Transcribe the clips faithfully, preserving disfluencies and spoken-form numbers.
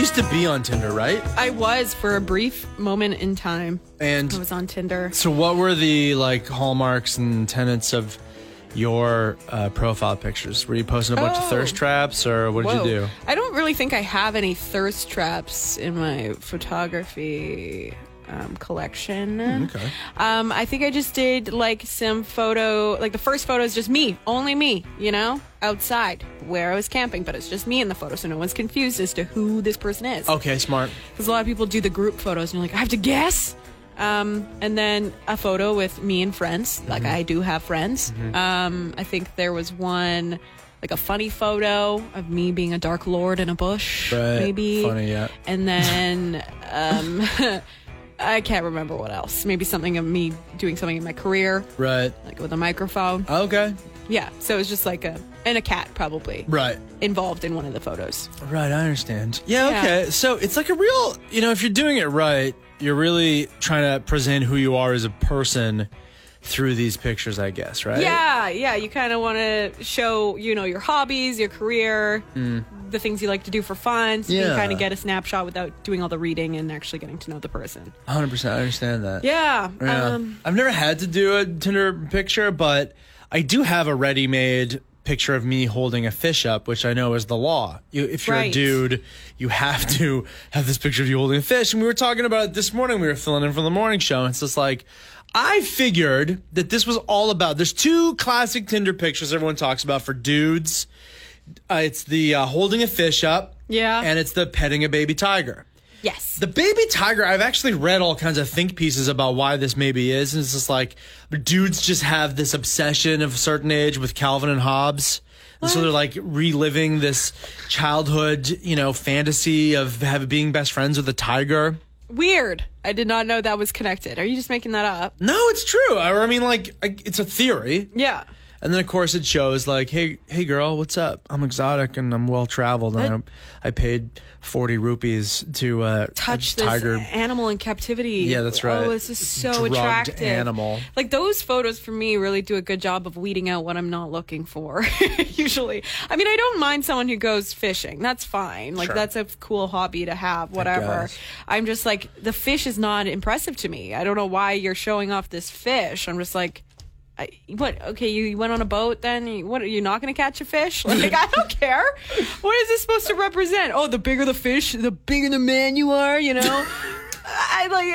used to be on Tinder, right? I was for a brief moment in time. And I was on Tinder. So what were the like hallmarks and tenets of your uh, profile pictures? Were you posting a bunch oh. of thirst traps, or what did Whoa. you do? I don't really think I have any thirst traps in my photography um, collection. Okay. Um, I think I just did like some photo, like the first photo is just me, only me, you know, outside where I was camping, but it's just me in the photo, so no one's confused as to who this person is. Okay, smart. Because a lot of people do the group photos, and you're like, I have to guess. Um, and then a photo with me and friends. Like, mm-hmm. I do have friends. Mm-hmm. Um, I think there was one, like a funny photo of me being a dark lord in a bush, right. maybe. Funny, yeah. And then um, I can't remember what else. Maybe something of me doing something in my career. Right. Like with a microphone. Okay. Yeah. So it was just like a, and a cat probably. Right. Involved in one of the photos. Right. I understand. Yeah. yeah. Okay. So it's like a real, you know, if you're doing it right, you're really trying to present who you are as a person through these pictures, I guess, right? Yeah, yeah. You kind of want to show, you know, your hobbies, your career, mm. the things you like to do for fun, so yeah. you can kind of get a snapshot without doing all the reading and actually getting to know the person. one hundred percent, I understand that. Yeah. yeah. Um, I've never had to do a Tinder picture, but I do have a ready-made picture of me holding a fish up, which I know is the law. You, if you're right. a dude, you have to have this picture of you holding a fish. And we were talking about it this morning. We were filling in for the morning show. And it's just like, I figured that this was all about, there's two classic Tinder pictures everyone talks about for dudes. Uh, it's the uh, holding a fish up. Yeah. And it's the petting a baby tiger. Yes. The baby tiger, I've actually read all kinds of think pieces about why this maybe is. And it's just like, dudes just have this obsession of a certain age with Calvin and Hobbes. And what? So they're like reliving this childhood, you know, fantasy of have, being best friends with a tiger. Weird. I did not know that was connected. Are you just making that up? No, it's true. I, I mean, like, it's a theory. Yeah. And then, of course, it shows, like, hey, hey, girl, what's up? I'm exotic and I'm well-traveled. And I, I paid forty rupees to uh, touch a tiger. This animal in captivity. Yeah, that's right. Oh, this is so drugged attractive. Animal. Like, those photos, for me, really do a good job of weeding out what I'm not looking for, usually. I mean, I don't mind someone who goes fishing. That's fine. Like, sure. That's a cool hobby to have, whatever. I'm just like, the fish is not impressive to me. I don't know why you're showing off this fish. I'm just like... I, what? Okay, you, you went on a boat then? You, what, are you not going to catch a fish? Like, I don't care. What is this supposed to represent? Oh, the bigger the fish, the bigger the man you are, you know? I like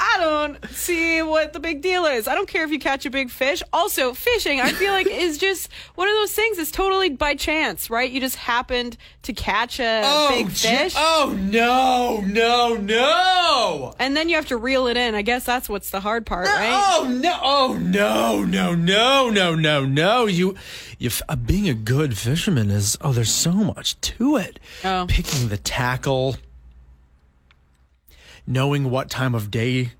I don't see what the big deal is. I don't care if you catch a big fish. Also, fishing, I feel like, is just one of those things that's totally by chance, right? You just happened to catch a oh, big fish. Ge- oh, no, no, no. And then you have to reel it in. I guess that's what's the hard part, no, right? Oh, no, oh, no, no, no, no, no, no. You, you uh, being a good fisherman is, oh, there's so much to it. Oh. Picking the tackle. Knowing what time of day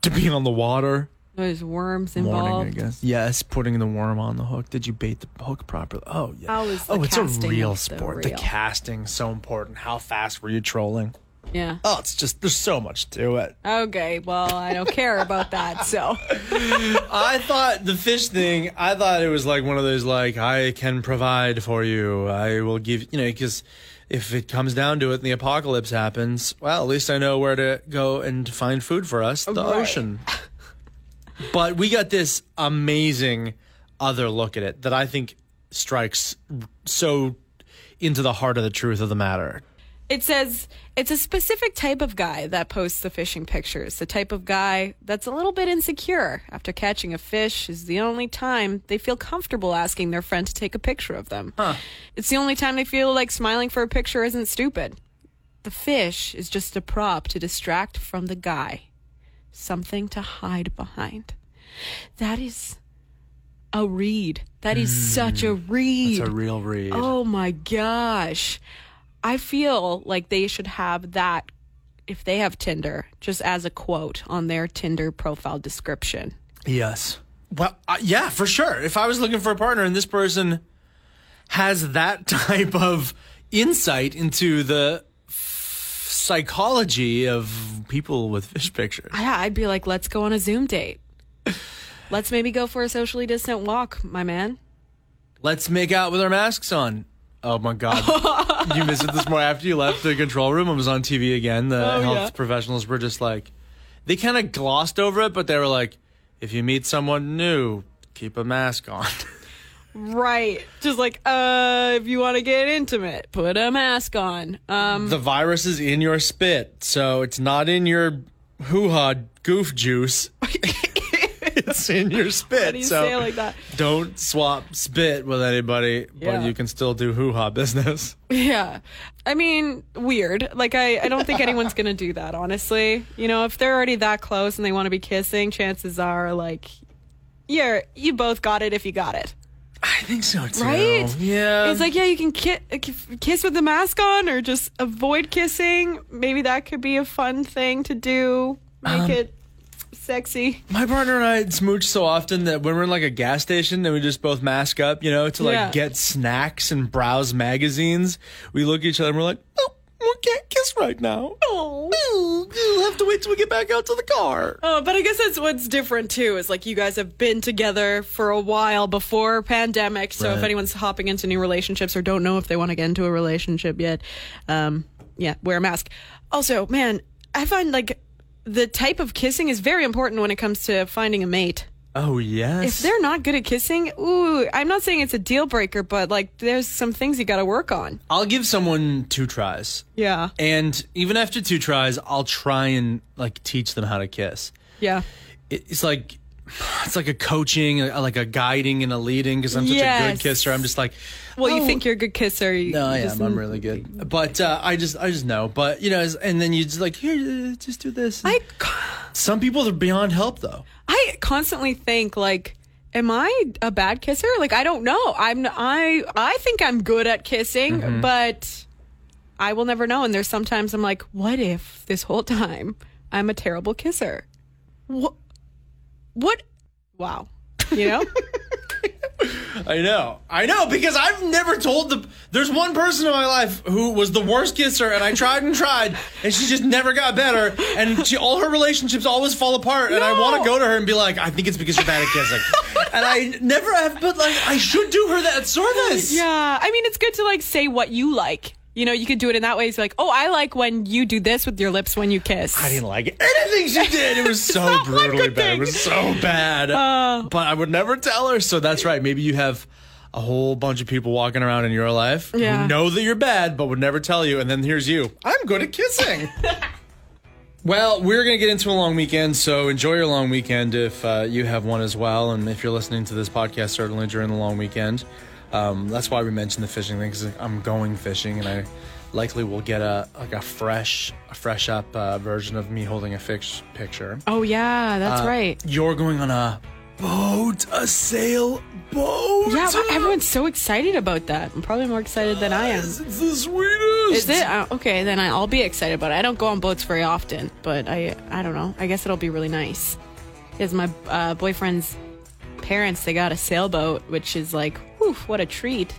to be on the water. There's worms involved. Morning, I guess. Yes, putting the worm on the hook. Did you bait the hook properly? Oh, yeah. Oh, it's a real sport. The casting's so important. How fast were you trolling? Yeah. Oh, it's just, there's so much to it. Okay, well, I don't care about that, so. I thought the fish thing, I thought it was like one of those, like, I can provide for you. I will give, you know, because... if it comes down to it and the apocalypse happens, well, at least I know where to go and find food for us, the right. ocean. But we got this amazing other look at it that I think strikes so into the heart of the truth of the matter. It says it's a specific type of guy that posts the fishing pictures, the type of guy that's a little bit insecure. After catching a fish is the only time they feel comfortable asking their friend to take a picture of them. Huh. It's the only time they feel like smiling for a picture isn't stupid. The fish is just a prop to distract from the guy, something to hide behind. That is a read. That is mm, such a read. That's a real read. Oh, my gosh. I feel like they should have that, if they have Tinder, just as a quote on their Tinder profile description. Yes. Well, uh, yeah, for sure. If I was looking for a partner and this person has that type of insight into the f- psychology of people with fish pictures. Yeah, I'd be like, let's go on a Zoom date. Let's maybe go for a socially distant walk, my man. Let's make out with our masks on. Oh my God. You missed it this morning. After you left the control room, it was on T V again. The oh, health yeah. professionals were just like, they kind of glossed over it, but they were like, if you meet someone new, keep a mask on. Right. Just like, uh, if you want to get intimate, put a mask on. Um, the virus is in your spit, so it's not in your hoo-ha goof juice. It's in your spit. How do you so say it like that? Don't swap spit with anybody, yeah. but you can still do hoo-ha business. Yeah. I mean, weird. Like, I, I don't think anyone's going to do that, honestly. You know, if they're already that close and they want to be kissing, chances are, like, yeah, you both got it if you got it. I think so too. Right? Yeah. It's like, yeah, you can ki- kiss with the mask on or just avoid kissing. Maybe that could be a fun thing to do. Make um, it sexy. My partner and I smooch so often that when we're in like a gas station and we just both mask up, you know, to like yeah. get snacks and browse magazines, we look at each other and we're like, oh, we can't kiss right now. Oh, you'll have to wait till we get back out to the car. Oh, but I guess that's what's different too. Is like you guys have been together for a while before pandemic, so right. if anyone's hopping into new relationships or don't know if they want to get into a relationship yet, um, yeah, wear a mask. Also, man, I find like the type of kissing is very important when it comes to finding a mate. Oh, yes. If they're not good at kissing, ooh, I'm not saying it's a deal breaker, but like there's some things you got to work on. I'll give someone two tries. Yeah. And even after two tries, I'll try and like teach them how to kiss. Yeah. It's like it's like a coaching, like a guiding and a leading because I'm such yes. a good kisser. I'm just like, well, oh, you think you're a good kisser. You no, I just, am. I'm really good. But uh, I just I just know. But, you know, and then you just like, here, just do this. I... Some people are beyond help, though. I constantly think, like, am I a bad kisser? Like, I don't know. I'm I I think I'm good at kissing, mm-hmm. but I will never know. And there's sometimes I'm like, what if this whole time I'm a terrible kisser? What? What? Wow. You know? I know. I know, because I've never told the... There's one person in my life who was the worst kisser, and I tried and tried, and she just never got better, and she, all her relationships always fall apart, no. and I want to go to her and be like, I think it's because you're bad at kissing. And I never have, but like, I should do her that service. Yeah. I mean, it's good to, like, say what you like. You know, you could do it in that way. It's like, oh, I like when you do this with your lips when you kiss. I didn't like anything she did. It was so brutally bad. Thing. It was so bad. Uh, but I would never tell her. So that's right. Maybe you have a whole bunch of people walking around in your life yeah. who know that you're bad, but would never tell you. And then here's you. I'm good at kissing. Well, we're going to get into a long weekend, so enjoy your long weekend if uh, you have one as well. And if you're listening to this podcast, certainly during the long weekend. Um, that's why we mentioned the fishing thing, because I'm going fishing, and I likely will get a like a fresh, a fresh up uh, version of me holding a fish picture. Oh yeah, that's uh, right. You're going on a boat, a sailboat. Yeah, well, everyone's so excited about that. I'm probably more excited than I am. It's the sweetest. Is it uh, okay? Then I'll be excited about it. I don't go on boats very often, but I I don't know. I guess it'll be really nice. Because my uh, boyfriend's parents, they got a sailboat, which is like. Oof, what a treat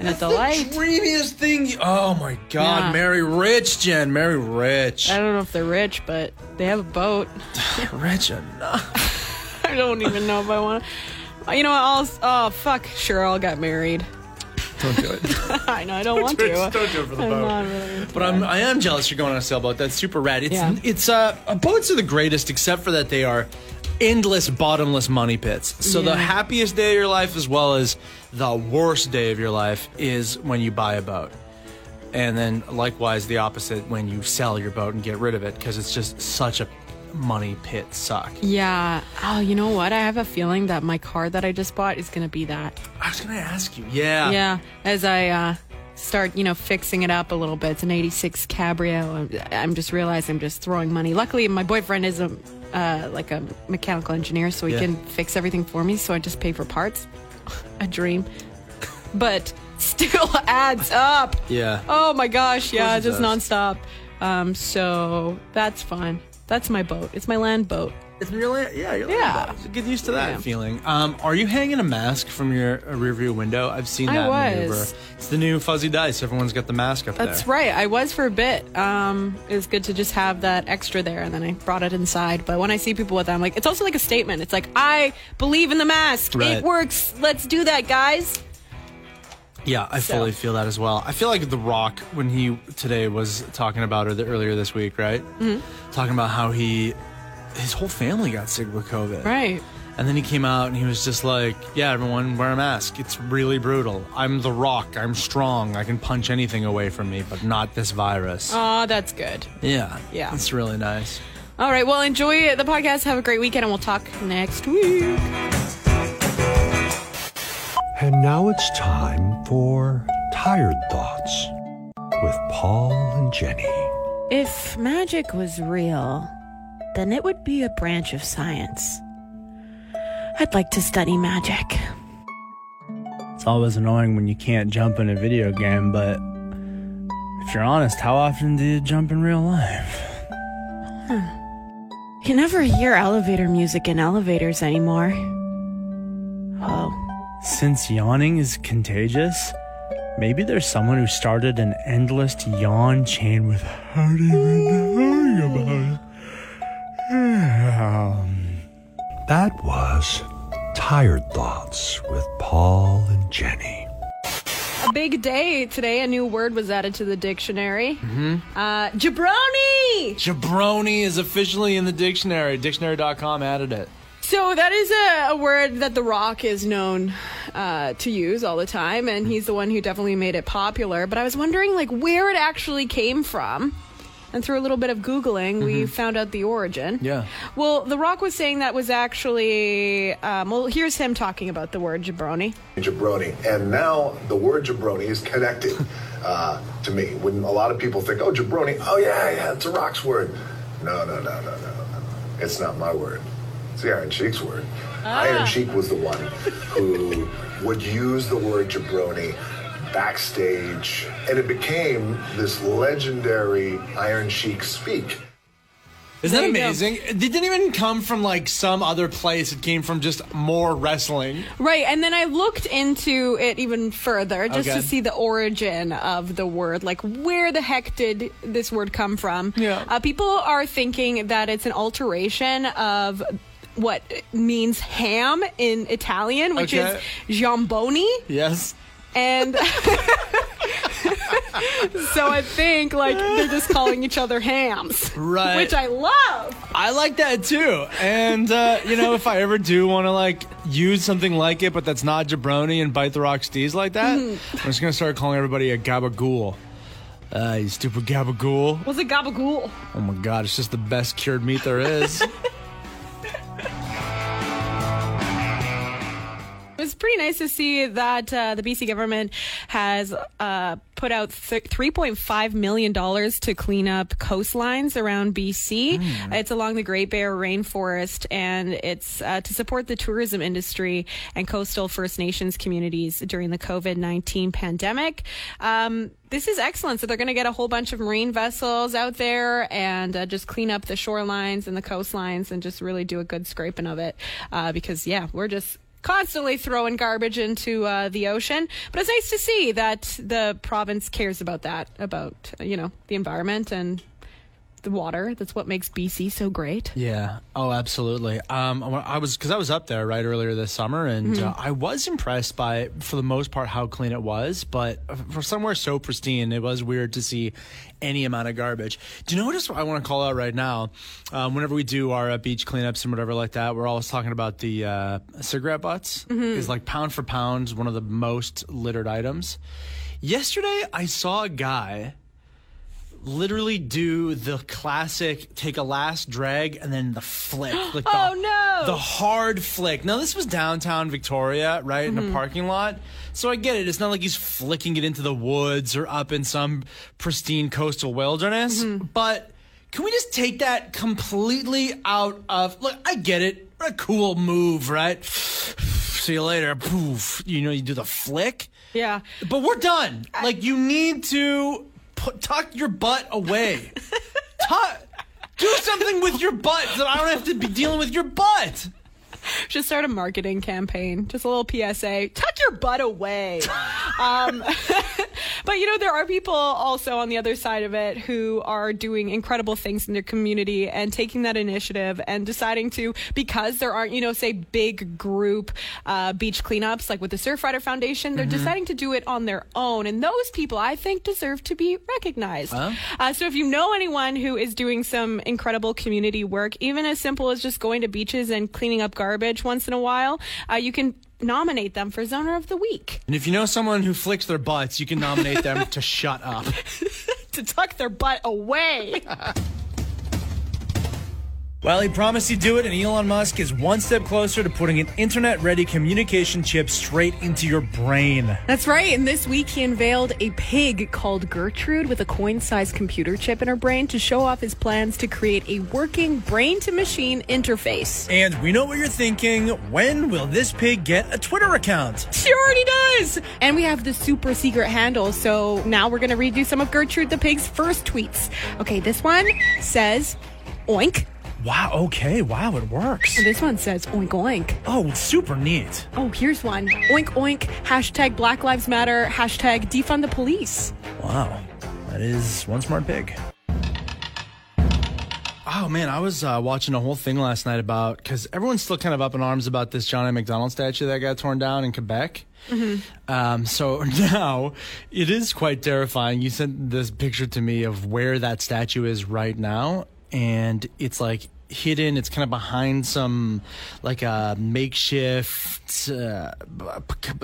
and that's a delight. The dreamiest thing. You- oh my God, yeah. Marry rich, Jen. Marry rich. I don't know if they're rich, but they have a boat. Rich enough. I don't even know if I want to. You know what? I'll, oh, fuck. Sure, I'll get married. Don't do it. I know, I don't, don't want do to. It. Don't do it for the I'm boat. Not really but I'm, I am jealous you're going on a sailboat. That's super rad. It's, yeah. it's uh, boats are the greatest, except for that they are endless, bottomless money pits. So yeah. the happiest day of your life as well as the worst day of your life is when you buy a boat. And then likewise, the opposite when you sell your boat and get rid of it because it's just such a money pit suck. Yeah. Oh, you know what? I have a feeling that my car that I just bought is going to be that. I was going to ask you. Yeah. Yeah. As I uh, start, you know, fixing it up a little bit. It's an eighty-six Cabrio. I'm, I'm just realizing I'm just throwing money. Luckily, my boyfriend is a... Uh, like a mechanical engineer, so he yeah. can fix everything for me, so I just pay for parts. A dream. But still adds up. Yeah. Oh my gosh, yeah, just nonstop. Um, so that's fun. That's my boat. It's my land boat. It's your land, yeah, your yeah. land boat. So get used to that yeah. feeling. Um, are you hanging a mask from your uh, rearview window? I've seen that I was. maneuver. It's the new fuzzy dice. Everyone's got the mask up that's there. That's right. I was for a bit. Um, it was good to just have that extra there, and then I brought it inside. But when I see people with that, I'm like, it's also like a statement. It's like, I believe in the mask. Right. It works. Let's do that, guys. Yeah, I so. fully feel that as well. I feel like The Rock, when he today was talking about, or the, earlier this week, right? Mm-hmm. Talking about how he, his whole family got sick with COVID. Right. And then he came out and he was just like, yeah, everyone, wear a mask. It's really brutal. I'm The Rock. I'm strong. I can punch anything away from me, but not this virus. Oh, that's good. Yeah. Yeah. It's really nice. All right. Well, enjoy the podcast. Have a great weekend, and we'll talk next week. And now it's time for Tired Thoughts with Pol and Jenny. If magic was real, then it would be a branch of science. I'd like to study magic. It's always annoying when you can't jump in a video game, but if you're honest, how often do you jump in real life? Huh. You never hear elevator music in elevators anymore. Oh. Since yawning is contagious, maybe there's someone who started an endless yawn chain without even knowing about it. Um, That was Tired Thoughts with Pol and Jenny. A big day today. A new word was added to the dictionary. Mm-hmm. Uh, jabroni! Jabroni is officially in the dictionary. Dictionary dot com added it. So that is a, a word that The Rock is known uh, to use all the time, and he's the one who definitely made it popular. But I was wondering, like, where it actually came from. And through a little bit of Googling, mm-hmm. we found out the origin. Yeah. Well, The Rock was saying that was actually... Um, well, here's him talking about the word jabroni. Jabroni. And now the word jabroni is connected uh, to me. When a lot of people think, oh, jabroni, oh, yeah, yeah, it's a Rock's word. No, no, no, no, no, no. It's not my word. It's the Iron Sheik's word. Ah. Iron Sheik was the one who would use the word jabroni backstage, and it became this legendary Iron Sheik speak. Isn't that amazing? Go. It didn't even come from like some other place. It came from just more wrestling. Right. And then I looked into it even further just okay. to see the origin of the word. Like, where the heck did this word come from? Yeah. Uh, people are thinking that it's an alteration of what means ham in Italian, which okay. is Giamboni. Yes. And so I think, like, they're just calling each other hams. Right. Which I love. I like that, too. And, uh, you know, if I ever do want to, like, use something like it, but that's not jabroni and bite the Rock's D's like that, mm. I'm just going to start calling everybody a gabagool. Uh, you stupid gabagool. What's a gabagool? Oh, my God. It's just the best cured meat there is. It was pretty nice to see that uh, the B C government has uh, put out th- three point five million dollars to clean up coastlines around B C. Mm. It's along the Great Bear rainforest, and it's uh, to support the tourism industry and coastal First Nations communities during the COVID nineteen pandemic. Um, this is excellent. So they're going to get a whole bunch of marine vessels out there and uh, just clean up the shorelines and the coastlines and just really do a good scraping of it uh, because, yeah, we're just constantly throwing garbage into uh, the ocean. But it's nice to see that the province cares about that, about, you know, the environment and the water. That's what makes B C so great. Yeah. Oh, absolutely. Um, I was, because I was up there right earlier this summer, and mm-hmm. uh, I was impressed by, for the most part, how clean it was. But for somewhere so pristine, it was weird to see any amount of garbage. Do you notice what I want to call out right now? Um, whenever we do our uh, beach cleanups and whatever like that, we're always talking about the uh, cigarette butts. Mm-hmm. Is like pound for pound one of the most littered items. Yesterday, I saw a guy literally do the classic take a last drag and then the flick. Like the, oh, no! The hard flick. Now, this was downtown Victoria, right, mm-hmm. in a parking lot. So I get it. It's not like he's flicking it into the woods or up in some pristine coastal wilderness. Mm-hmm. But can we just take that completely out of... Look, I get it. A cool move, right? See you later. Poof. You know, you do the flick. Yeah. But we're done. I- like, you need to... Put, tuck your butt away. Tuck, do something with your butt so I don't have to be dealing with your butt. Should start a marketing campaign. Just a little P S A. Tuck your butt away. um, But, you know, there are people also on the other side of it who are doing incredible things in their community and taking that initiative and deciding to, because there aren't, you know, say big group uh, beach cleanups like with the Surfrider Foundation, they're mm-hmm. deciding to do it on their own. And those people, I think, deserve to be recognized. Well. Uh, so if you know anyone who is doing some incredible community work, even as simple as just going to beaches and cleaning up garbage once in a while, uh, you can nominate them for Zoner of the Week. And if you know someone who flicks their butts, you can nominate them to shut up. To tuck their butt away. Well, he promised he'd do it, and Elon Musk is one step closer to putting an internet-ready communication chip straight into your brain. That's right, and this week he unveiled a pig called Gertrude with a coin-sized computer chip in her brain to show off his plans to create a working brain-to-machine interface. And we know what you're thinking. When will this pig get a Twitter account? She already does! And we have the super secret handle, so now we're going to read you some of Gertrude the pig's first tweets. Okay, this one says, oink. Wow, okay, wow, it works. And this one says oink oink. Oh, super neat. Oh, here's one. Oink oink, hashtag Black Lives Matter, hashtag defund the police. Wow, that is one smart pig. Oh, man, I was uh, watching a whole thing last night about, because everyone's still kind of up in arms about this John A. Macdonald statue that got torn down in Quebec. Mm-hmm. Um, so now it is quite terrifying. You sent this picture to me of where that statue is right now. And it's like hidden, it's kind of behind some like a makeshift uh,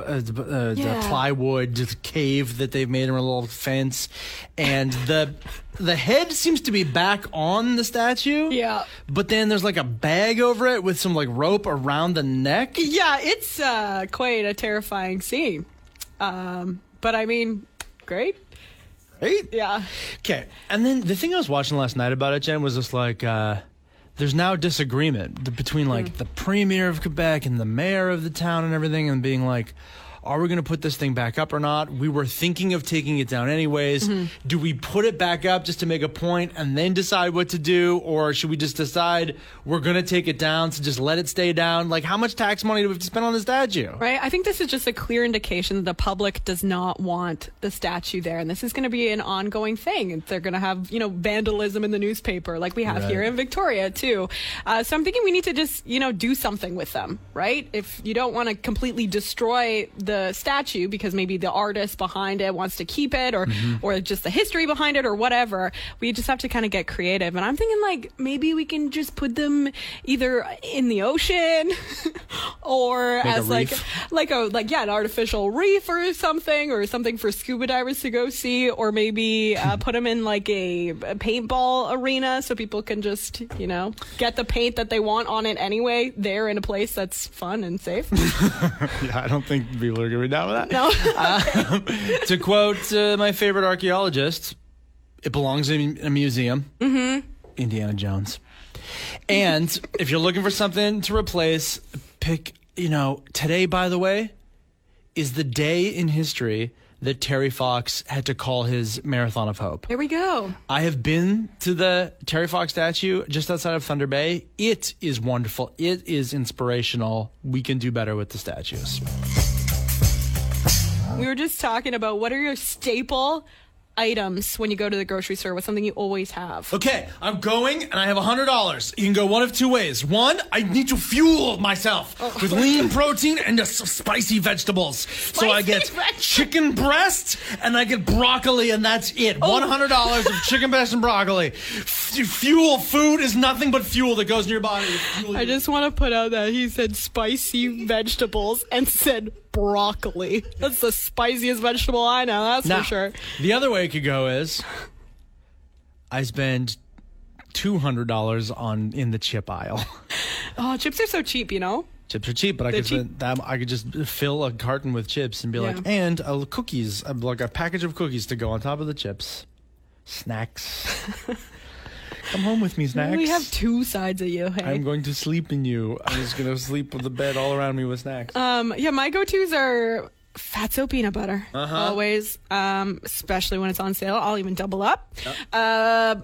uh, yeah. plywood cave that they've made in a little fence. And the the head seems to be back on the statue. Yeah. But then there's like a bag over it with some like rope around the neck. Yeah, it's uh, quite a terrifying scene. Um, but I mean, great. Right? Yeah. Okay. And then the thing I was watching last night about it, Jen, was just like, uh, there's now disagreement between like mm. the premier of Quebec and the mayor of the town and everything, and being like, are we going to put this thing back up or not? We were thinking of taking it down anyways. Mm-hmm. Do we put it back up just to make a point and then decide what to do? Or should we just decide we're going to take it down, so just let it stay down? Like, how much tax money do we have to spend on the statue? Right. I think this is just a clear indication that the public does not want the statue there. And this is going to be an ongoing thing. They're going to have, you know, vandalism in the newspaper like we have right. here in Victoria, too. Uh, so I'm thinking we need to just, you know, do something with them. Right. If you don't want to completely destroy the statue because maybe the artist behind it wants to keep it, or mm-hmm. or just the history behind it or whatever, we just have to kind of get creative. And I'm thinking like maybe we can just put them either in the ocean or like as like like a like yeah an artificial reef or something, or something for scuba divers to go see, or maybe uh, put them in like a, a paintball arena so people can just, you know, get the paint that they want on it anyway there in a place that's fun and safe. Yeah, I don't think people are going to be down with that. No. uh, to quote uh, my favorite archaeologist, it belongs in a museum. Mm-hmm. Indiana Jones. And if you're looking for something to replace, pick, you know, today, by the way, is the day in history that Terry Fox had to call his Marathon of Hope. There we go. I have been to the Terry Fox statue just outside of Thunder Bay. It is wonderful. It is inspirational. We can do better with the statues. We were just talking about what are your staple items when you go to the grocery store. What's something you always have? Okay, I'm going and I have one hundred dollars. You can go one of two ways. One, I need to fuel myself oh. with lean protein and just spicy vegetables. Spicy so I get vegetables. Chicken breast and I get broccoli, and that's it. Oh. one hundred dollars of chicken breast and broccoli. Fuel, food is nothing but fuel that goes in your body. I just want to put out that he said spicy vegetables and said broccoli. That's the spiciest vegetable I know, that's now, for sure. The other way it could go is I spend two hundred dollars on in the chip aisle. Oh, chips are so cheap, you know? Chips are cheap, but They're I could cheap. Spend, I could just fill a carton with chips and be yeah. like, and uh, cookies, like a package of cookies to go on top of the chips. Snacks. Come home with me, snacks. We have two sides of you. Hey? I'm going to sleep in you. I'm just going to sleep with the bed all around me with snacks. Um, yeah, my go-tos are Fatso peanut butter. Uh-huh. Always, um, especially when it's on sale. I'll even double up. Yep. Uh,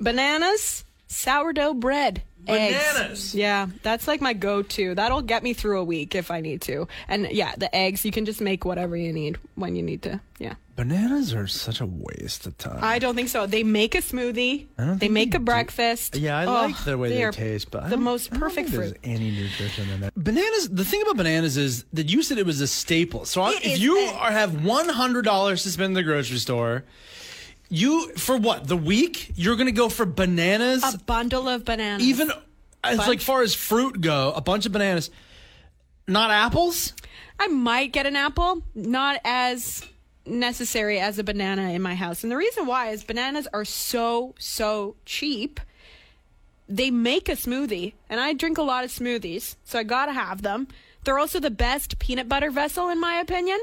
bananas, sourdough bread. Bananas. Eggs. Yeah, that's like my go-to. That'll get me through a week if I need to. And yeah, the eggs, you can just make whatever you need when you need to. Yeah. Bananas are such a waste of time. I don't think so. They make a smoothie. I don't they make they a do. breakfast. Yeah, I oh, like the way they, they taste, but I the most perfect I don't think fruit. There's any nutrition in that. Bananas. The thing about bananas is that you said it was a staple. So I, if you a- are, have one hundred dollars to spend in the grocery store, you for what the week you're gonna go for bananas. A bundle of bananas. Even as like far as fruit go, a bunch of bananas. Not apples. I might get an apple. Not as necessary as a banana in my house, and the reason why is bananas are so so cheap. They make a smoothie, and I drink a lot of smoothies, so I gotta have them. They're also the best peanut butter vessel in my opinion,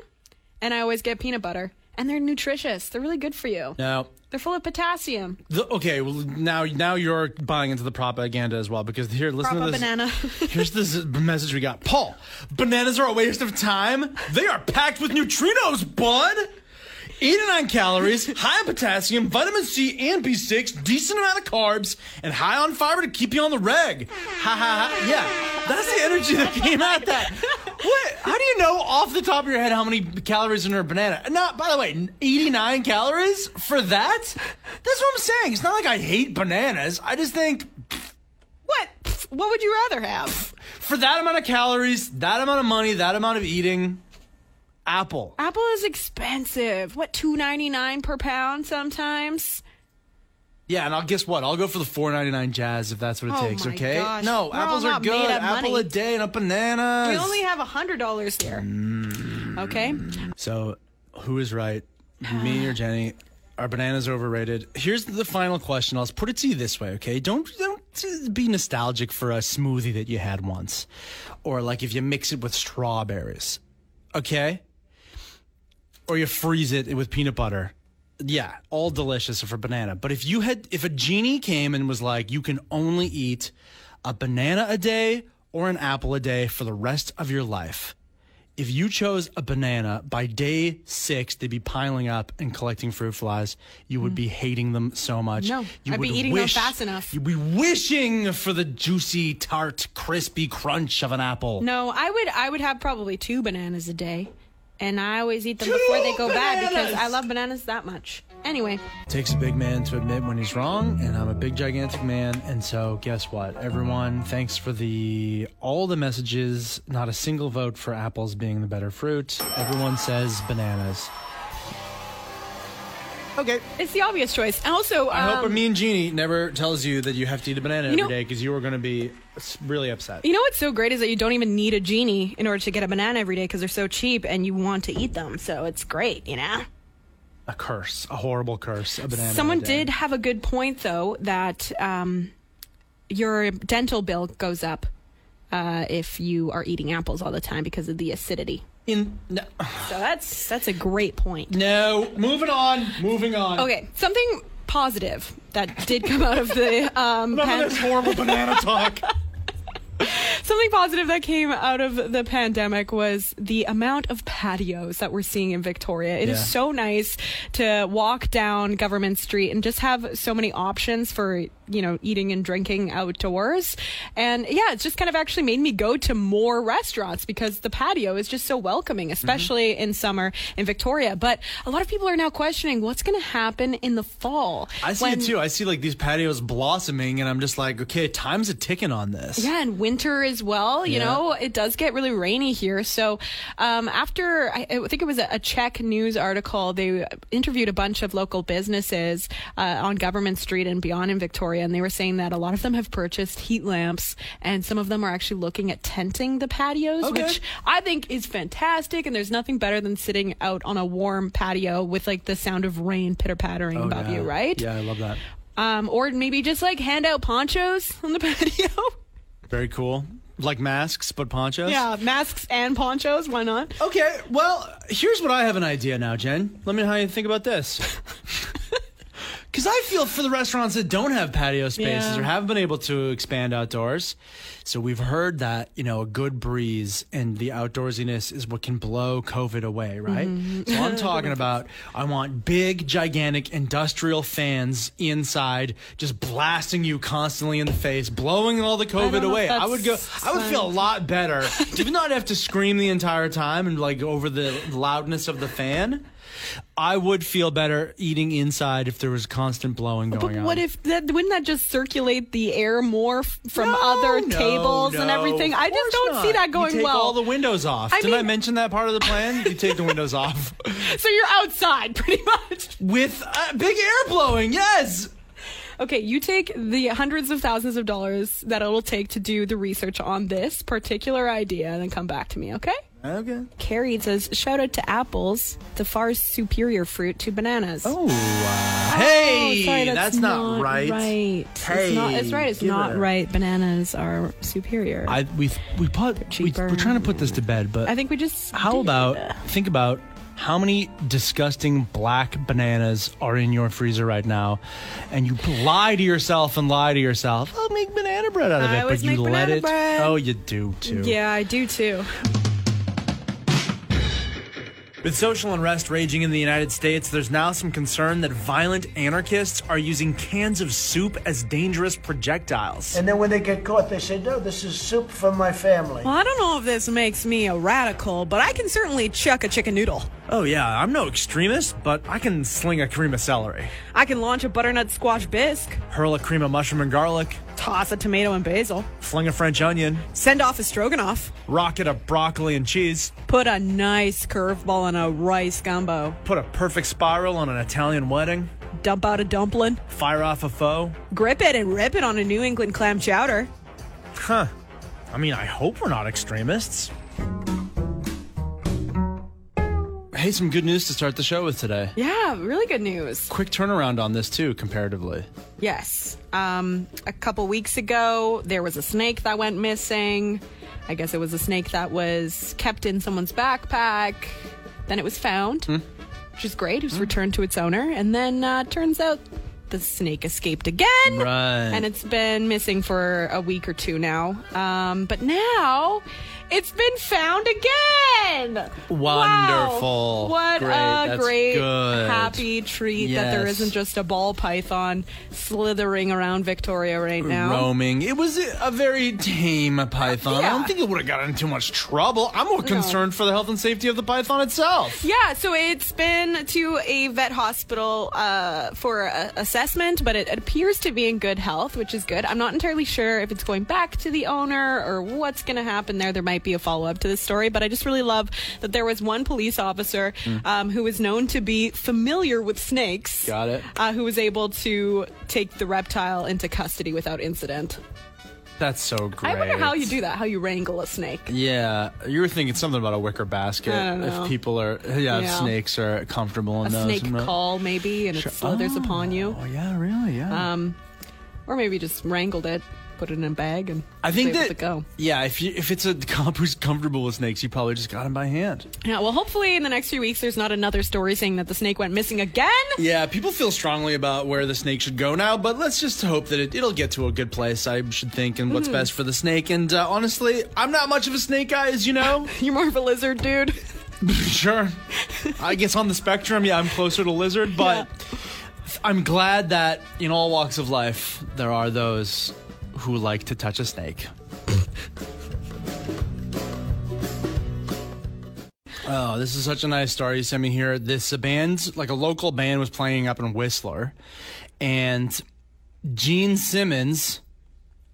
and I always get peanut butter, and they're nutritious. They're really good for you. No, they're full of potassium. The, okay, well now now you're buying into the propaganda as well, because here, listen Propa to this. Banana. Here's this message we got. Paul, bananas are a waste of time. They are packed with neutrinos, bud. eighty-nine calories, high in potassium, vitamin C and B six, decent amount of carbs, and high on fiber to keep you on the reg. Ha ha ha. Yeah, that's the energy that came out that. What? How do you know off the top of your head how many calories are in a banana? Not, by the way, eighty-nine calories for that? That's what I'm saying. It's not like I hate bananas. I just think... What? What would you rather have? For that amount of calories, that amount of money, that amount of eating... Apple. Apple is expensive. What, two dollars and ninety-nine cents per pound sometimes? Yeah, and I'll guess what? I'll go for the four dollars and ninety-nine cents jazz if that's what it oh takes, okay? Gosh. No, We're apples are good. Apple money. A day and a banana. We only have one hundred dollars here. Mm. Okay? So, who is right? Me or Jenny? Are bananas overrated? Here's the final question. I'll put it to you this way, okay? Don't don't be nostalgic for a smoothie that you had once. Or like if you mix it with strawberries. Okay? Or you freeze it with peanut butter. Yeah, all delicious for banana. But if you had, if a genie came and was like, you can only eat a banana a day or an apple a day for the rest of your life. If you chose a banana, by day six, they'd be piling up and collecting fruit flies. You would mm. be hating them so much. No, you I'd would be eating wish, them fast enough. You'd be wishing for the juicy, tart, crispy crunch of an apple. No, I would. I would have probably two bananas a day. And I always eat them Two before they go bananas. bad because I love bananas that much. Anyway. It takes a big man to admit when he's wrong, and I'm a big, gigantic man. And so guess what, everyone? Thanks for the all the messages. Not a single vote for apples being the better fruit. Everyone says bananas. Okay. It's the obvious choice. And also, um, I hope a mean genie never tells you that you have to eat a banana every know, day because you are going to be really upset. You know what's so great is that you don't even need a genie in order to get a banana every day because they're so cheap and you want to eat them. So it's great, you know? A curse. A horrible curse. A banana. Someone did have a good point, though, that um, your dental bill goes up uh, if you are eating apples all the time because of the acidity. In no. So that's that's a great point. No, moving on, moving on. Okay, something positive that did come out of the um. None pan- of this horrible banana talk. Something positive that came out of the pandemic was the amount of patios that we're seeing in Victoria. It yeah. is so nice to walk down Government Street and just have so many options for, you know, eating and drinking outdoors. And yeah, it's just kind of actually made me go to more restaurants because the patio is just so welcoming, especially mm-hmm. in summer in Victoria. But a lot of people are now questioning what's going to happen in the fall. I see when, it too. I see like these patios blossoming and I'm just like, okay, time's a ticking on this. Yeah, and winter as well. You yeah. know, it does get really rainy here. So um, after, I, I think it was a, a Czech news article, they interviewed a bunch of local businesses uh, on Government Street and beyond in Victoria. And they were saying that a lot of them have purchased heat lamps, and some of them are actually looking at tenting the patios, okay. which I think is fantastic. And there's nothing better than sitting out on a warm patio with like the sound of rain pitter-pattering oh, above yeah. you, right? Yeah, I love that. Um, or maybe just like hand out ponchos on the patio. Very cool. Like masks, but ponchos? Yeah, masks and ponchos. Why not? Okay, well, here's what I have an idea now, Jen. Let me know how you think about this. Because I feel for the restaurants that don't have patio spaces yeah. or haven't been able to expand outdoors. So we've heard that, you know, a good breeze and the outdoorsiness is what can blow COVID away, right? Mm-hmm. So I'm talking about, I want big, gigantic industrial fans inside just blasting you constantly in the face, blowing all the COVID I away. I would go, I would feel a lot better. Do not have to scream the entire time and like over the loudness of the fan. I would feel better eating inside if there was constant blowing going on. But what on. if that? Wouldn't that just circulate the air more f- from no, other no, tables no, and everything? I just don't not. see that going well. You take well. all the windows off. I Did mean, I mention that part of the plan? You take the windows off. So you're outside, pretty much, with uh, big air blowing. Yes. Okay, you take the hundreds of thousands of dollars that it will take to do the research on this particular idea and then come back to me, okay? Okay. Carrie says, shout out to apples, the far superior fruit to bananas. Oh, wow. Oh, hey, sorry, that's, that's not, not right. right. Hey, it's not, it's right. It's not it. right. Bananas are superior. I we we put we, we're trying to put this to bed, but I think we just how did. about think about. How many disgusting black bananas are in your freezer right now? And you lie to yourself and lie to yourself. I'll make banana bread out of it, I but you let it. Bread. Oh, you do too. Yeah, I do too. With social unrest raging in the United States, there's now some concern that violent anarchists are using cans of soup as dangerous projectiles. And then when they get caught, they say, no, this is soup from my family. Well, I don't know if this makes me a radical, but I can certainly chuck a chicken noodle. Oh, yeah, I'm no extremist, but I can sling a cream of celery. I can launch a butternut squash bisque. Hurl a cream of mushroom and garlic. Toss a tomato and basil. Fling a French onion. Send off a stroganoff. Rocket a broccoli and cheese. Put a nice curveball on a rice gumbo. Put a perfect spiral on an Italian wedding. Dump out a dumpling. Fire off a foe. Grip it and rip it on a New England clam chowder. Huh. I mean, I hope we're not extremists. Hey, some good news to start the show with today. Yeah, really good news. Quick turnaround on this, too, comparatively. Yes. Um, a couple weeks ago, there was a snake that went missing. I guess it was a snake that was kept in someone's backpack. Then it was found, hmm. which is great. It was hmm. returned to its owner. And then uh, turns out the snake escaped again. Right. And it's been missing for a week or two now. Um, but now... it's been found again. Wonderful. Wow. What great. a That's great, good. happy treat yes. that there isn't just a ball python slithering around Victoria right now. Roaming. It was a very tame python. Yeah. I don't think it would have gotten too much trouble. I'm more concerned no. for the health and safety of the python itself. Yeah, so it's been to a vet hospital uh, for a- assessment, but it appears to be in good health, which is good. I'm not entirely sure if it's going back to the owner or what's going to happen there. There might be a follow-up to this story, but I just really love that there was one police officer mm. um, who was known to be familiar with snakes. Got it. Uh, who was able to take the reptile into custody without incident. That's so great. I wonder how you do that, how you wrangle a snake. Yeah. You were thinking something about a wicker basket. I don't know. If people are, yeah, yeah. if snakes are comfortable in a those. A snake call, maybe, and sure. it slithers oh, upon you. Oh, yeah, really, yeah. Um, or maybe just wrangled it. Put it in a bag and I think that, able to go. Yeah, if you, if it's a cop who's comfortable with snakes, you probably just got him by hand. Yeah, well, hopefully in the next few weeks there's not another story saying that the snake went missing again. Yeah, people feel strongly about where the snake should go now, but let's just hope that it, it'll get to a good place, I should think, and what's mm. best for the snake. And uh, honestly, I'm not much of a snake guy, as you know. You're more of a lizard, dude. Sure. I guess on the spectrum, yeah, I'm closer to lizard, but yeah. I'm glad that in all walks of life there are those... who like to touch a snake. Oh, this is such a nice story you sent me here. This a band, like a local band, was playing up in Whistler. And Gene Simmons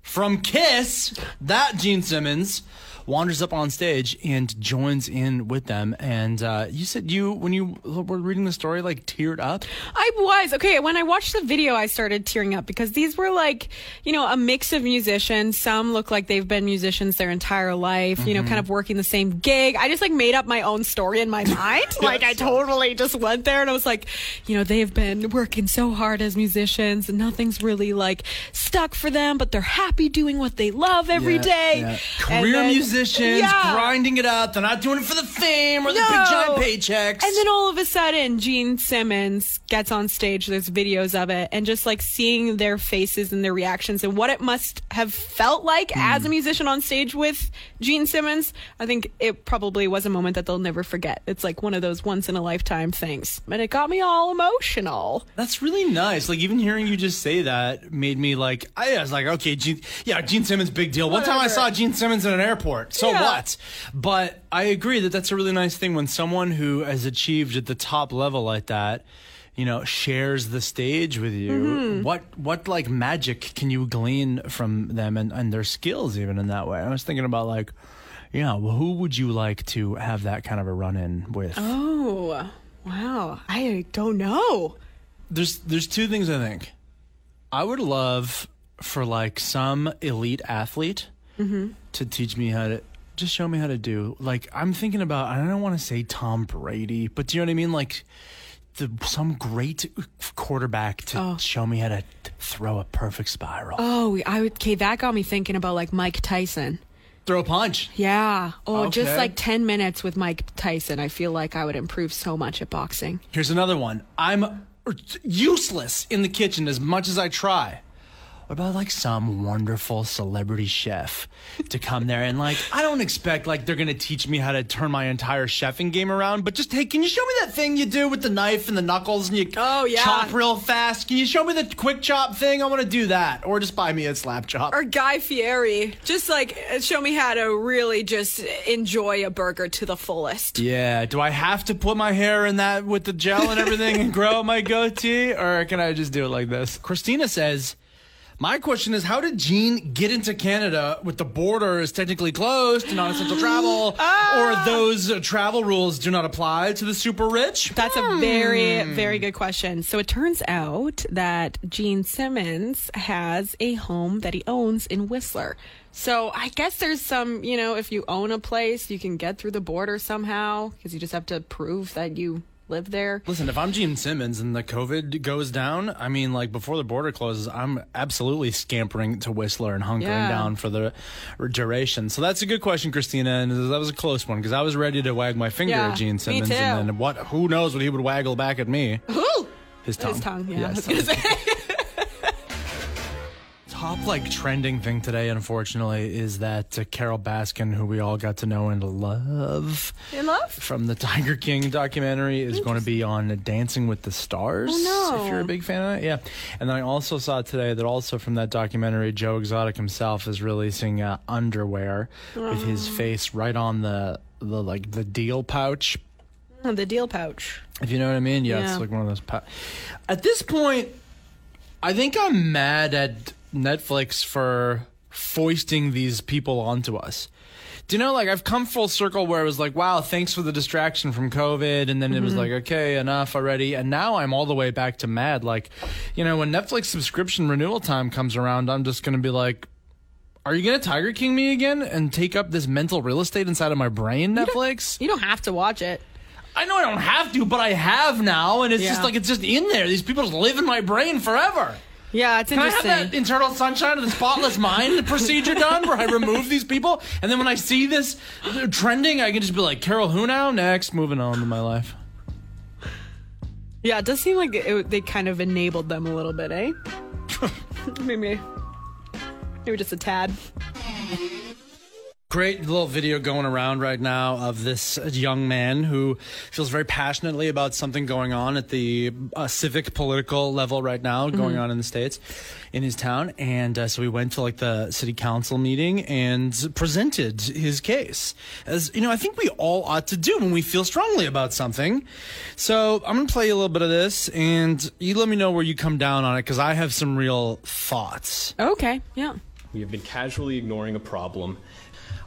from KISS, that Gene Simmons, wanders up on stage and joins in with them. And uh, you said you, when you were reading the story, like teared up? I was. Okay, when I watched the video, I started tearing up because these were like, you know, a mix of musicians. Some look like they've been musicians their entire life, mm-hmm. you know, kind of working the same gig. I just like made up my own story in my mind. Yes. Like I totally just went there and I was like, you know, they've been working so hard as musicians and nothing's really like stuck for them, but they're happy doing what they love every yeah, day. Yeah. Career musicians. musicians, yeah. grinding it out. They're not doing it for the fame or no. the big giant paychecks. And then all of a sudden, Gene Simmons gets on stage. There's videos of it. And just like seeing their faces and their reactions and what it must have felt like mm. as a musician on stage with Gene Simmons, I think it probably was a moment that they'll never forget. It's like one of those once in a lifetime things. And it got me all emotional. That's really nice. Like, even hearing you just say that made me like, I was like, okay, Gene, yeah, Gene Simmons, big deal. Whatever. One time I saw Gene Simmons in an airport. So yeah. what? But I agree that that's a really nice thing when someone who has achieved at the top level like that, you know, shares the stage with you. Mm-hmm. What, what like magic can you glean from them and, and their skills even in that way? I was thinking about like, yeah, well, who would you like to have that kind of a run-in with? Oh, wow. I don't know. There's there's two things I think. I would love for like some elite athlete mm-hmm. to teach me how to, just show me how to do. Like, I'm thinking about, I don't want to say Tom Brady, but do you know what I mean? Like, the, some great quarterback to oh. show me how to throw a perfect spiral. Oh, I would, okay, that got me thinking about like Mike Tyson. Throw a punch. Yeah. Oh, okay. Just like ten minutes with Mike Tyson. I feel like I would improve so much at boxing. Here's another one. I'm useless in the kitchen as much as I try. What about like some wonderful celebrity chef to come there and like, I don't expect like they're going to teach me how to turn my entire chefing game around, but just, hey, can you show me that thing you do with the knife and the knuckles and you oh, yeah. chop real fast? Can you show me the quick chop thing? I want to do that. Or just buy me a slap chop. Or Guy Fieri. Just like show me how to really just enjoy a burger to the fullest. Yeah. Do I have to put my hair in that with the gel and everything and grow my goatee? Or can I just do it like this? Christina says, my question is, how did Gene get into Canada with the borders technically closed to non-essential travel, ah! or those uh, travel rules do not apply to the super rich? That's hmm. a very, very good question. So it turns out that Gene Simmons has a home that he owns in Whistler. So I guess there's some, you know, if you own a place, you can get through the border somehow because you just have to prove that you live there. Listen, if I'm Gene Simmons and the COVID goes down, I mean, like before the border closes, I'm absolutely scampering to Whistler and hunkering yeah. down for the duration. So that's a good question, Christina, and that was a close one because I was ready to wag my finger yeah, at Gene Simmons, and then what? Who knows what he would waggle back at me? Who? His tongue. His tongue. Yeah. yeah his tongue. Top like trending thing today, unfortunately, is that uh, Carole Baskin, who we all got to know and love, in love from the Tiger King documentary, is going to be on Dancing with the Stars. Oh, no. If you're a big fan of that, yeah. And then I also saw today that also from that documentary, Joe Exotic himself is releasing uh, underwear oh. with his face right on the the like the deal pouch. Oh, the deal pouch. If you know what I mean, yeah, yeah. It's like one of those. Pou- at this point, I think I'm mad at Netflix for foisting these people onto us. Do you know, like, I've come full circle where it was like, wow, thanks for the distraction from COVID. And then mm-hmm. it was like, okay, enough already. And now I'm all the way back to mad. Like, you know, when Netflix subscription renewal time comes around, I'm just going to be like, are you going to Tiger King me again and take up this mental real estate inside of my brain, Netflix? You don't, you don't have to watch it. I know I don't have to, but I have now. And it's yeah. just like, it's just in there. These people just live in my brain forever. Yeah, it's Can interesting. Can I have that internal sunshine of the spotless mind procedure done where I remove these people? And then when I see this trending, I can just be like, Carol, who now? Next, moving on to my life. Yeah, it does seem like it, they kind of enabled them a little bit, eh? maybe, maybe just a tad. Great little video going around right now of this young man who feels very passionately about something going on at the uh, civic political level right now mm-hmm. going on in the States, in his town. And uh, so he went to like the city council meeting and presented his case. As you know, I think we all ought to do when we feel strongly about something. So I'm going to play you a little bit of this and you let me know where you come down on it because I have some real thoughts. Okay. Yeah. We have been casually ignoring a problem.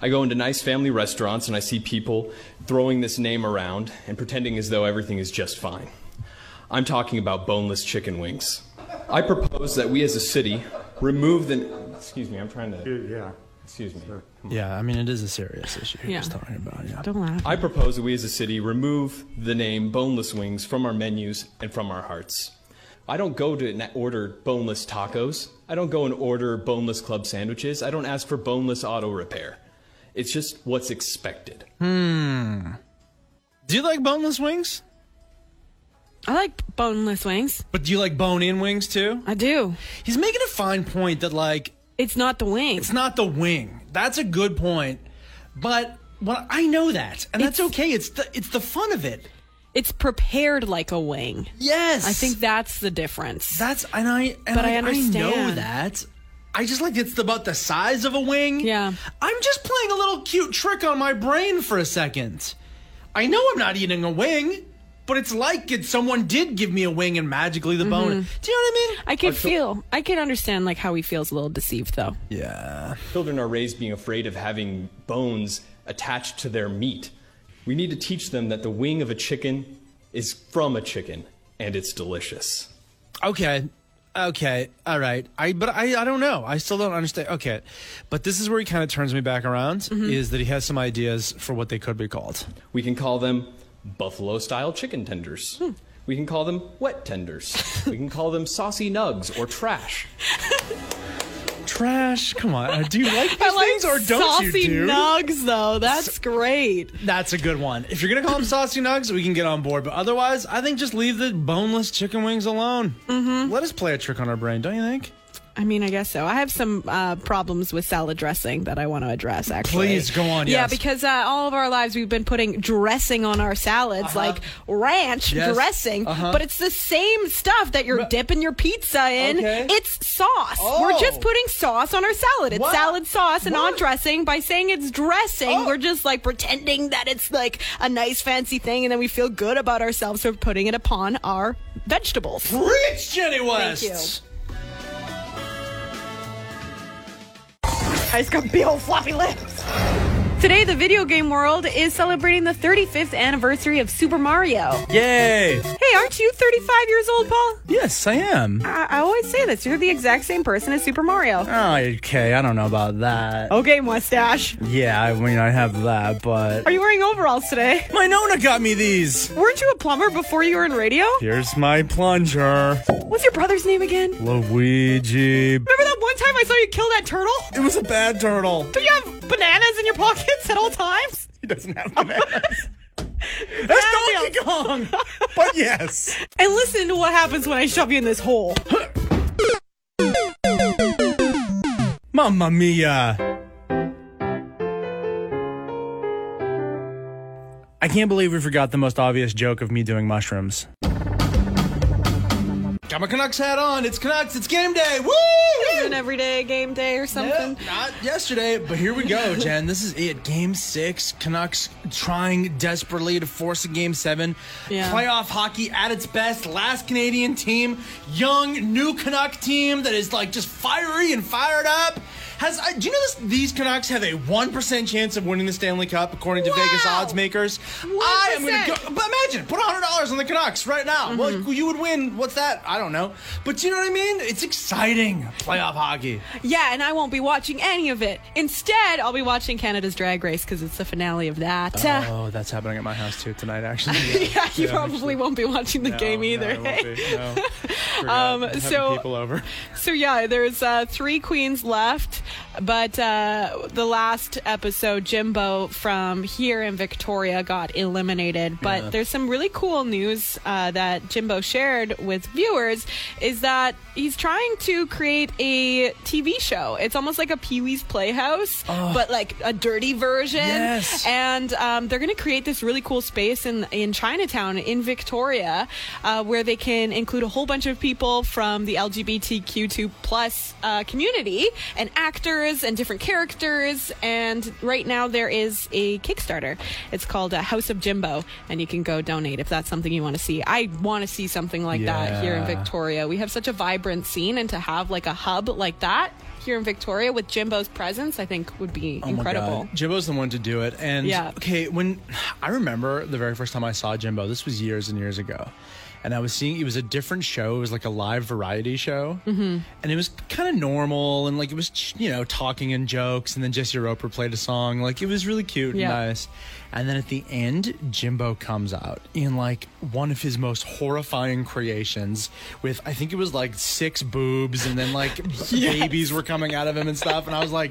I go into nice family restaurants and I see people throwing this name around and pretending as though everything is just fine. I'm talking about boneless chicken wings. I propose that we as a city remove the... Excuse me, I'm trying to... Yeah. Excuse me. Yeah, I mean, it is a serious issue yeah. he's talking about. Yeah. Don't laugh. I propose that we as a city remove the name boneless wings from our menus and from our hearts. I don't go to order boneless tacos. I don't go and order boneless club sandwiches. I don't ask for boneless auto repair. It's just what's expected. Hmm. Do you like boneless wings? I like boneless wings. But do you like bone-in wings, too? I do. He's making a fine point that, like... It's not the wing. It's not the wing. That's a good point. But well, I know that. And it's, that's okay. It's the, it's the fun of it. It's prepared like a wing. Yes. I think that's the difference. That's... And I, and but I, I understand. I know that. I just like it's about the size of a wing. Yeah. I'm just playing a little cute trick on my brain for a second. I know I'm not eating a wing, but it's like it, someone did give me a wing and magically the mm-hmm. bone. Do you know what I mean? I can Our feel, fil- I can understand like how he feels a little deceived though. Yeah. Children are raised being afraid of having bones attached to their meat. We need to teach them that the wing of a chicken is from a chicken and it's delicious. Okay. Okay, all right. I but I, I don't know. I still don't understand. Okay, but this is where he kind of turns me back around, mm-hmm. is that he has some ideas for what they could be called. We can call them buffalo-style chicken tenders. Hmm. We can call them wet tenders. We can call them saucy nugs or trash. Trash? Come on. Do you like these like things or don't you do? Saucy nugs, though. That's so, great. That's a good one. If you're going to call them saucy nugs, we can get on board. But otherwise, I think just leave the boneless chicken wings alone. Mm-hmm. Let us play a trick on our brain, don't you think? I mean, I guess so. I have some uh, problems with salad dressing that I want to address, actually. Please, go on, yes. Yeah, because uh, all of our lives we've been putting dressing on our salads, uh-huh. like ranch yes. dressing, uh-huh. but it's the same stuff that you're dipping your pizza in. Okay. It's sauce. Oh. We're just putting sauce on our salad. It's what? Salad sauce and what? Not dressing. By saying it's dressing, oh. we're just like pretending that it's like a nice fancy thing, and then we feel good about ourselves for putting it upon our vegetables. Preach, Jenny West! Thank you. I just got big old floppy lips. Today, the video game world is celebrating the thirty-fifth anniversary of Super Mario. Yay! Hey, aren't you thirty-five years old, Paul? Yes, I am. I, I always say this. You're the exact same person as Super Mario. Oh, okay. I don't know about that. Okay, mustache. Yeah, I mean, I have that, but... Are you wearing overalls today? My Nona got me these. Weren't you a plumber before you were in radio? Here's my plunger. What's your brother's name again? Luigi. Remember that one time I saw you kill that turtle? It was a bad turtle. Do you have bananas in your pockets at all times? He doesn't have bananas. That's Donkey Kong! But yes. And listen to what happens when I shove you in this hole. Mamma mia. I can't believe we forgot the most obvious joke of me doing mushrooms. Got my Canucks hat on. It's Canucks. It's game day. Woo! It's an everyday game day or something. Yeah, not yesterday, but here we go, Jen. This is it. Game six. Canucks trying desperately to force a game seven. Yeah. Playoff hockey at its best. Last Canadian team. Young, new Canuck team that is like just fiery and fired up. Has I, do you know this, these Canucks have a one percent chance of winning the Stanley Cup, according to wow. Vegas odds makers? one percent. I am going to go. But imagine, put one hundred dollars on the Canucks right now. Mm-hmm. Well, you would win. What's that? I don't know. But do you know what I mean? It's exciting. Playoff hockey. Yeah, and I won't be watching any of it. Instead, I'll be watching Canada's Drag Race because it's the finale of that. Oh, uh, that's happening at my house, too, tonight, actually. Yeah, yeah you yeah, probably won't be watching the no, game either. No, hey? I won't be. No. um, I'm so, people over. So, yeah, there's uh, three queens left. But uh, the last episode, Jimbo from here in Victoria got eliminated. But yeah. there's some really cool news uh, that Jimbo shared with viewers is that he's trying to create a T V show. It's almost like a Pee-wee's Playhouse, oh. but like a dirty version. Yes. And um, they're going to create this really cool space in, in Chinatown in Victoria uh, where they can include a whole bunch of people from the L G B T Q two plus uh, community and actors and different characters, and right now there is a Kickstarter. It's called uh, House of Jimbo, and you can go donate if that's something you want to see. I want to see something like yeah. that here in Victoria. We have such a vibrant scene, and to have like a hub like that here in Victoria with Jimbo's presence, I think would be oh incredible. Jimbo's the one to do it, and yeah. okay, when I remember the very first time I saw Jimbo, this was years and years ago. And I was seeing, it was a different show. It was like a live variety show. Mm-hmm. And it was kind of normal. And like, it was, you know, talking and jokes. And then Jesse Roper played a song. Like, it was really cute yeah. and nice. And then at the end, Jimbo comes out in like one of his most horrifying creations with, I think it was like six boobs and then like yes. babies were coming out of him and stuff. And I was like,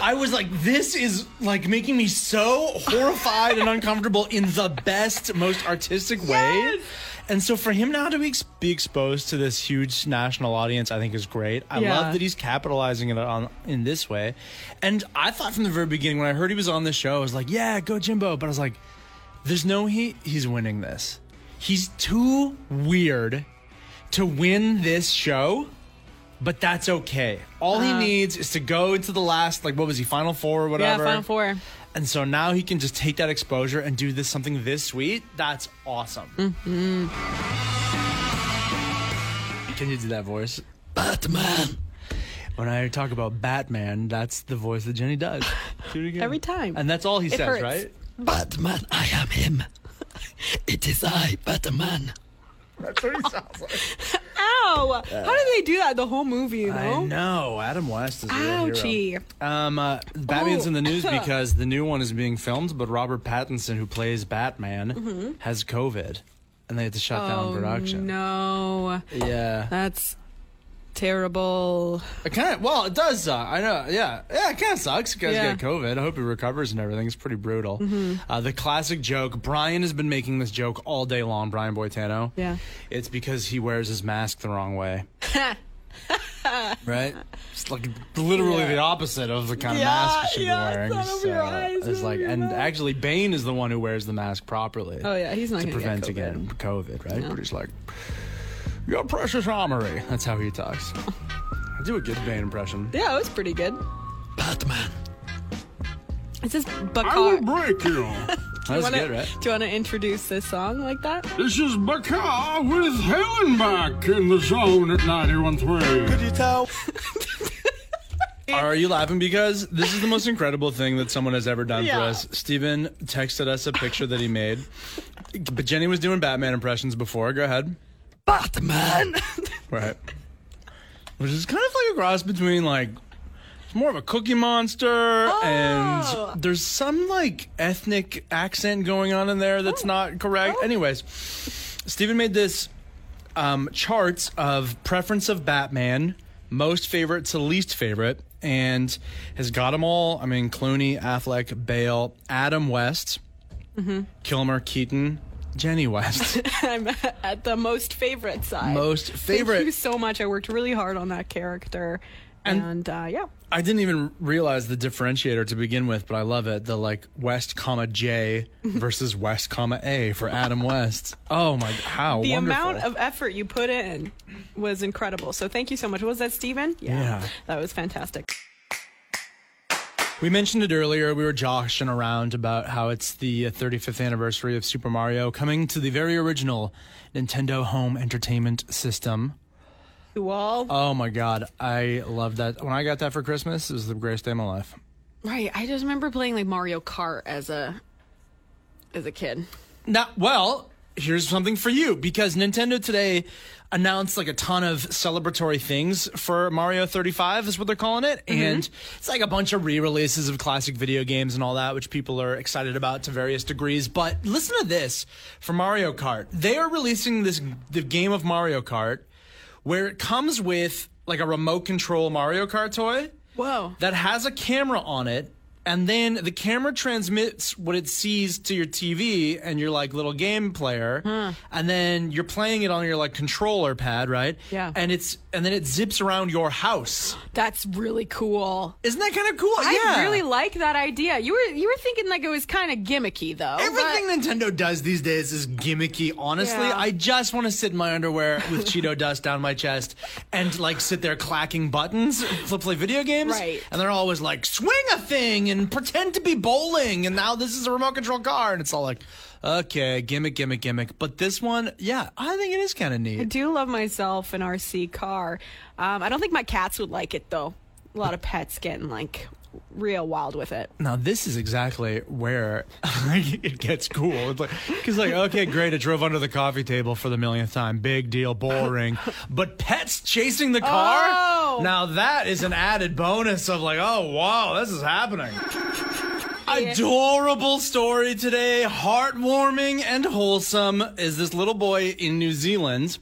I was like, this is like making me so horrified and uncomfortable in the best, most artistic yes. way. And so for him now to be exposed to this huge national audience, I think is great. I yeah. love that he's capitalizing it on in this way. And I thought from the very beginning, when I heard he was on this show, I was like, yeah, go Jimbo. But I was like, there's no he he's winning this. He's too weird to win this show. But that's okay. All uh, he needs is to go to the last, like, what was he, Final Four or whatever? Yeah, Final Four. And so now he can just take that exposure and do this something this sweet. That's awesome. Mm-hmm. Can you do that voice? Batman. When I talk about Batman, that's the voice that Jenny does. Do it again. Every time. And that's all he it says, hurts. Right? Batman, I am him. It is I, Batman. That's what he sounds like. Ow! Uh, How did they do that the whole movie, though? I know. Adam West is a real hero. Um, uh, Batman's oh. in the news because the new one is being filmed, but Robert Pattinson, who plays Batman, mm-hmm. has COVID, and they had to shut oh, down production. No. Yeah. That's terrible. It kind of, well, it does suck. I know. Yeah. Yeah, it kind of sucks. You guys yeah. get COVID. I hope he recovers and everything. It's pretty brutal. Mm-hmm. Uh, the classic joke. Brian has been making this joke all day long, Brian Boitano. Yeah. It's because he wears his mask the wrong way. Right? It's like literally yeah. the opposite of the kind yeah, of mask you should yeah, be wearing. It's, so your eyes it's like, and eyes. Actually, Bane is the one who wears the mask properly. Oh, yeah. He's not going to prevent get COVID. Again, COVID, right? No. But he's like, your precious armory. That's how he talks. I do a good Bane impression. Yeah, it was pretty good. Batman. It's just Bacar. I will break you. That was wanna, good, right? Do you want to introduce this song like that? This is Bacar with Hellenbach in the zone at ninety-one point three. Could you tell? Are you laughing because this is the most incredible thing that someone has ever done yeah. for us? Steven texted us a picture that he made. But Jenny was doing Batman impressions before. Go ahead. Batman. Right. Which is kind of like a cross between like it's more of a Cookie Monster oh. and there's some like ethnic accent going on in there that's oh. not correct. Oh. Anyways, Steven made this um, charts of preference of Batman, most favorite to least favorite, and has got them all. I mean, Clooney, Affleck, Bale, Adam West, mm-hmm. Kilmer, Keaton, Jenny West. I'm at the most favorite side. Most favorite. Thank you so much. I worked really hard on that character. And, and uh, yeah. I didn't even realize the differentiator to begin with, but I love it. The like West comma J versus West comma A for Adam West. Oh my, how the wonderful. Amount of effort you put in was incredible. So thank you so much. Was that Steven? Yeah. yeah. That was fantastic. We mentioned it earlier. We were joshing around about how it's the thirty-fifth anniversary of Super Mario coming to the very original Nintendo home entertainment system. The wall. Oh, my God. I love that. When I got that for Christmas, it was the greatest day of my life. Right. I just remember playing like Mario Kart as a as a kid. Now, well, here's something for you because Nintendo today announced like a ton of celebratory things for Mario thirty-five is what they're calling it. Mm-hmm. And it's like a bunch of re-releases of classic video games and all that, which people are excited about to various degrees. But listen to this for Mario Kart. They are releasing this the game of Mario Kart where it comes with like a remote control Mario Kart toy. Whoa. That has a camera on it. And then the camera transmits what it sees to your T V and your like little game player, huh. and then you're playing it on your like controller pad, right? Yeah. And it's and then it zips around your house. That's really cool. Isn't that kind of cool? I yeah. really like that idea. You were you were thinking like it was kind of gimmicky though. Everything but... Nintendo does these days is gimmicky. Honestly, yeah. I just want to sit in my underwear with Cheeto dust down my chest and like sit there clacking buttons to play video games. Right. And they're always like, swing a thing. And pretend to be bowling, and now this is a remote control car, and it's all like, okay, gimmick, gimmick, gimmick. But this one, yeah, I think it is kind of neat. I do love myself an R C car. Um, I don't think my cats would like it though. A lot of pets getting like real wild with it. Now this is exactly where it gets cool. It's like, cause like, okay, great, I drove under the coffee table for the millionth time. Big deal, boring. But pets chasing the car? Oh! Now that is an added bonus of like, oh wow, this is happening. adorable story today, heartwarming and wholesome, is this little boy in New Zealand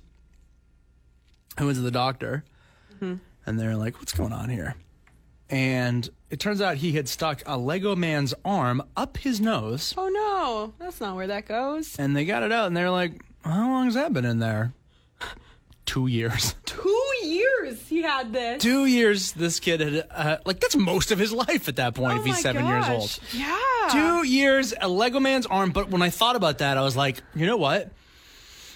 who was the doctor. Mm-hmm. And they're like, what's going on here? And it turns out he had stuck a Lego man's arm up his nose. Oh, no. That's not where that goes. And they got it out, and they're like, how long has that been in there? Two years. Two years he had this. Two years this kid had, uh, like, that's most of his life at that point, oh if he's seven gosh. years old. Yeah. Two years, a Lego man's arm. But when I thought about that, I was like, you know what?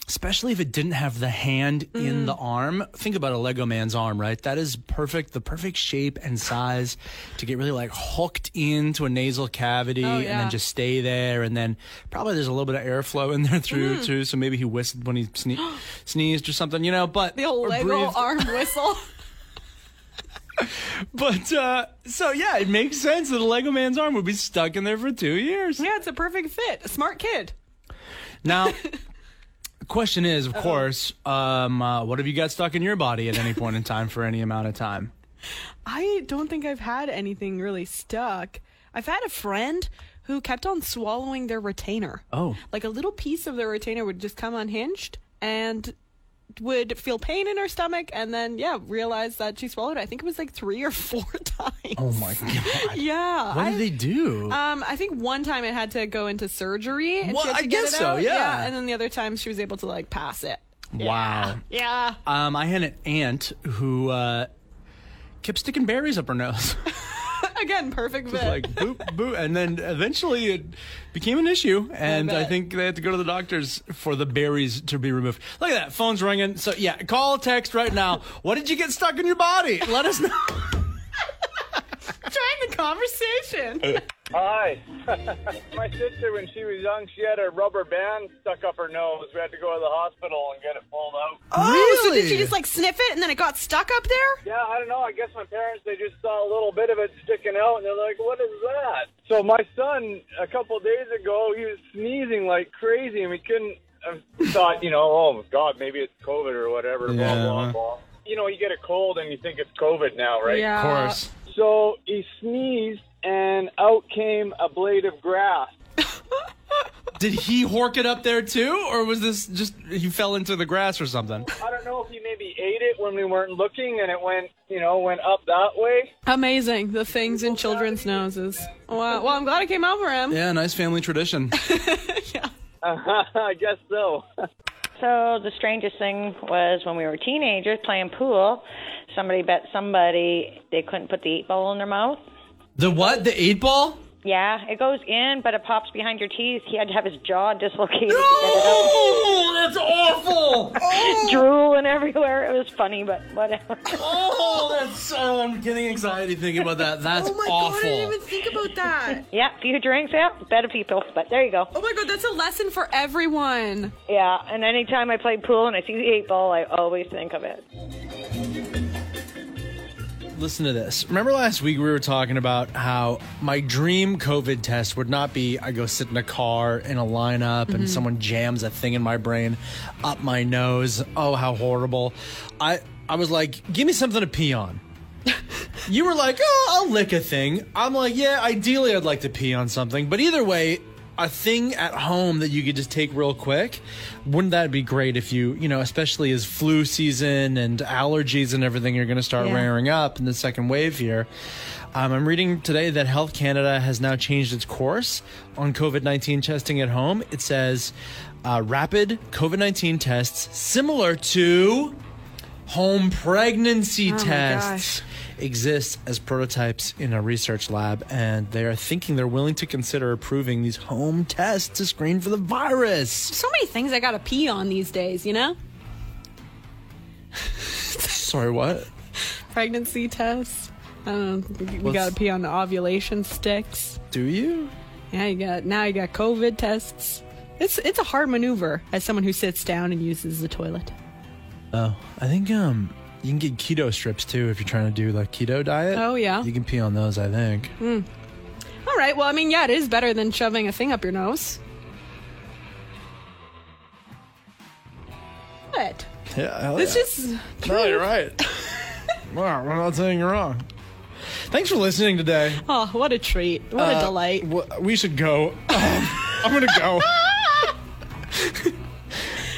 Especially if it didn't have the hand mm. in the arm. Think about a Lego man's arm, right? That is perfect, the perfect shape and size to get really like hooked into a nasal cavity oh, yeah. and then just stay there. And then probably there's a little bit of airflow in there through mm. too. So maybe he whistled when he sne- sneezed or something, you know, but the old Lego breathed. arm whistle. But, uh, so yeah, it makes sense that a Lego man's arm would be stuck in there for two years. Yeah, it's a perfect fit. A smart kid. Now... The question is, of Uh-oh. course, um, uh, what have you got stuck in your body at any point in time for any amount of time? I don't think I've had anything really stuck. I've had a friend who kept on swallowing their retainer. Oh. Like a little piece of their retainer would just come unhinged and would feel pain in her stomach and then, yeah, realize that she swallowed it. I think it was like three or four times. Oh, my God. Yeah. What did I, they do? Um, I think one time it had to go into surgery. And well, she had to I get guess it so, out. yeah. yeah. And then the other time she was able to, like, pass it. Wow. Yeah. yeah. Um, I had an aunt who uh, kept sticking berries up her nose. Again, perfect fit. Just like, boop, boop. And then eventually it became an issue. And I, I think they had to go to the doctors for the berries to be removed. Look at that. Phone's ringing. So, yeah, call, text right now. What did you get stuck in your body? Let us know. Join the conversation. Hi. My sister, when she was young, she had a rubber band stuck up her nose. We had to go to the hospital and get it pulled out. Oh, really? So did she just, like, sniff it and then it got stuck up there? Yeah, I don't know. I guess my parents, they just saw a little bit of it sticking out, and they're like, what is that? So my son, a couple days ago, he was sneezing like crazy, and we couldn't I thought, you know, oh, God, maybe it's COVID or whatever, yeah. blah, blah, blah. You know, you get a cold and you think it's COVID now, right? Yeah. Of course. So he sneezed, and out came a blade of grass. Did he hork it up there, too? Or was this just he fell into the grass or something? I don't know if he maybe ate it when we weren't looking, and it went, you know, went up that way. Amazing, the things in children's noses. Wow. Well, I'm glad I came over him. Yeah, nice family tradition. Yeah. Uh-huh, I guess so. So the strangest thing was when we were teenagers playing pool, somebody bet somebody they couldn't put the eight ball in their mouth. The what? The eight ball? Yeah, it goes in, but it pops behind your teeth. He had to have his jaw dislocated. No! Oh, that's awful! Oh! Drooling everywhere. It was funny, but whatever. Oh, that's so... Oh, I'm getting anxiety thinking about that. That's awful. Oh, my awful. God, I didn't even think about that. Yeah, few drinks out, yeah, better people, but there you go. Oh, my God, that's a lesson for everyone. Yeah, and anytime I play pool and I see the eight ball, I always think of it. Listen to this. Remember last week we were talking about how my dream COVID test would not be I go sit in a car in a lineup mm-hmm. and someone jams a thing in my brain up my nose. Oh, how horrible. I, I was like, give me something to pee on. You were like, oh, I'll lick a thing. I'm like, yeah, ideally I'd like to pee on something. But either way, a thing at home that you could just take real quick. Wouldn't that be great if you, you know, especially as flu season and allergies and everything are going to start yeah. rearing up in the second wave here. Um, I'm reading today that Health Canada has now changed its course on COVID nineteen testing at home. It says uh, rapid COVID nineteen tests similar to home pregnancy oh tests exist as prototypes in a research lab, and they are thinking they're willing to consider approving these home tests to screen for the virus. So many things I gotta pee on these days, you know? Sorry, what? Pregnancy tests. I don't know. You gotta pee on the ovulation sticks. Do you? Yeah, you got now you got COVID tests. It's it's a hard maneuver as someone who sits down and uses the toilet. Oh, I think um. you can get keto strips, too, if you're trying to do, like, keto diet. Oh, yeah. You can pee on those, I think. Mm. All right. Well, I mean, yeah, it is better than shoving a thing up your nose. What? Yeah, hell yeah. It's just... No, you're right. Wow, we're not saying you're wrong. Thanks for listening today. Oh, what a treat. What uh, a delight. W- we should go. Um, I'm going to go.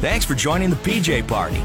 Thanks for joining the P J Party.